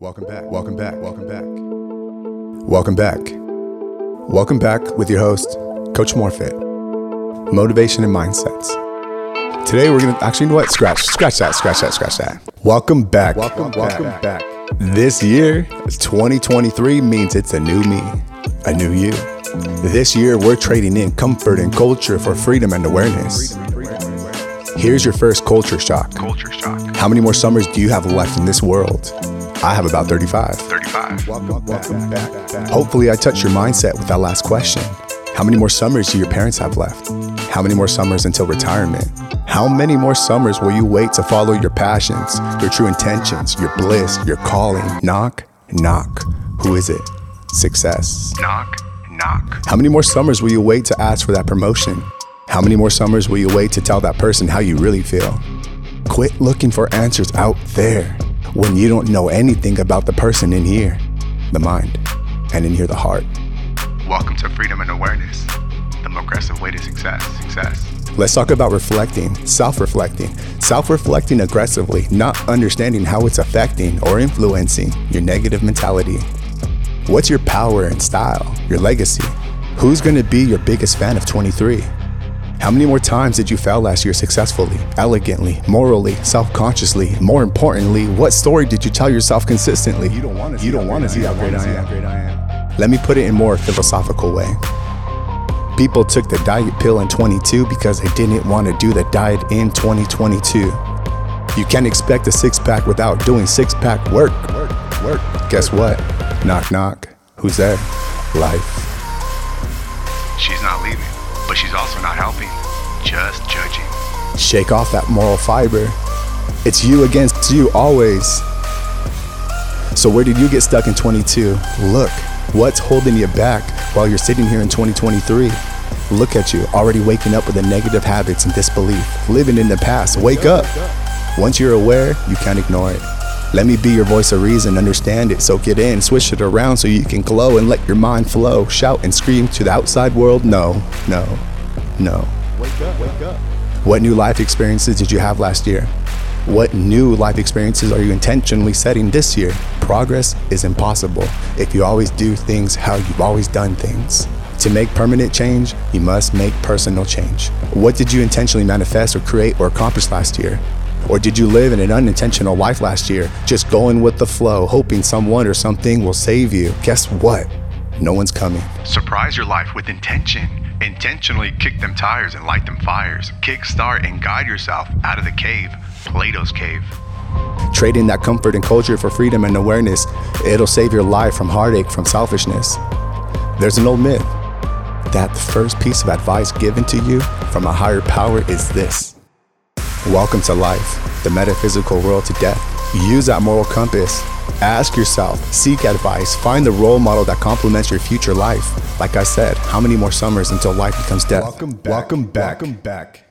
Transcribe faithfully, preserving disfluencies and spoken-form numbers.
Welcome back. Welcome back. Welcome back. Welcome back. Welcome back with your host, Coach Morfit. Motivation and mindsets. Today we're gonna actually you know what? Scratch. Scratch that. Scratch that. Scratch that. Welcome back. Welcome, welcome back. back. This year, twenty twenty-three, means it's a new me, a new you. This year we're trading in comfort and culture for freedom and awareness. Here's your first culture shock. Culture shock. How many more summers do you have left in this world? I have about thirty-five. thirty-five. Welcome, welcome back. back. Hopefully I touched your mindset with that last question. How many more summers do your parents have left? How many more summers until retirement? How many more summers will you wait to follow your passions, your true intentions, your bliss, your calling? Knock, knock. Who is it? Success. Knock, knock. How many more summers will you wait to ask for that promotion? How many more summers will you wait to tell that person how you really feel? Quit looking for answers out there when you don't know anything about the person in here, the mind, and in here, the heart. Welcome to Freedom and Awareness, the aggressive way to success, success. Let's talk about reflecting, self-reflecting, self-reflecting aggressively, not understanding how it's affecting or influencing your negative mentality. What's your power and style, your legacy? Who's gonna be your biggest fan of twenty-three? How many more times did you fail last year successfully, elegantly, morally, self-consciously? More importantly, what story did you tell yourself consistently? You don't want to see how great I am. Let me put it in more philosophical way. People took the diet pill in twenty-two because they didn't want to do the diet in twenty twenty-two. You can't expect a six-pack without doing six-pack work. Work, work. Guess what? Knock, knock. Who's there? Life. She's not leaving, but she's also not helping, just judging. Shake off that moral fiber. It's you against you always. So where did you get stuck in twenty-two? Look, what's holding you back while you're sitting here in twenty twenty-three? Look at you, already waking up with the negative habits and disbelief, living in the past. Wake up. Once you're aware, you can't ignore it. Let me be your voice of reason, understand it, soak it in, switch it around so you can glow and let your mind flow. Shout and scream to the outside world, no, no, no. Wake up, wake up. What new life experiences did you have last year? What new life experiences are you intentionally setting this year? Progress is impossible if you always do things how you've always done things. To make permanent change, you must make personal change. What did you intentionally manifest or create or accomplish last year? Or did you live in an unintentional life last year, just going with the flow, hoping someone or something will save you? Guess what? No one's coming. Surprise your life with intention. Intentionally kick them tires and light them fires. Kickstart and guide yourself out of the cave, Plato's Cave. Trade in that comfort and culture for freedom and awareness. It'll save your life from heartache, from selfishness. There's an old myth that the first piece of advice given to you from a higher power is this. Welcome to life, the metaphysical world to death. Use that moral compass. Ask yourself, seek advice, find the role model that complements your future life. Like I said, how many more summers until life becomes death? Welcome back. Welcome back. Welcome back.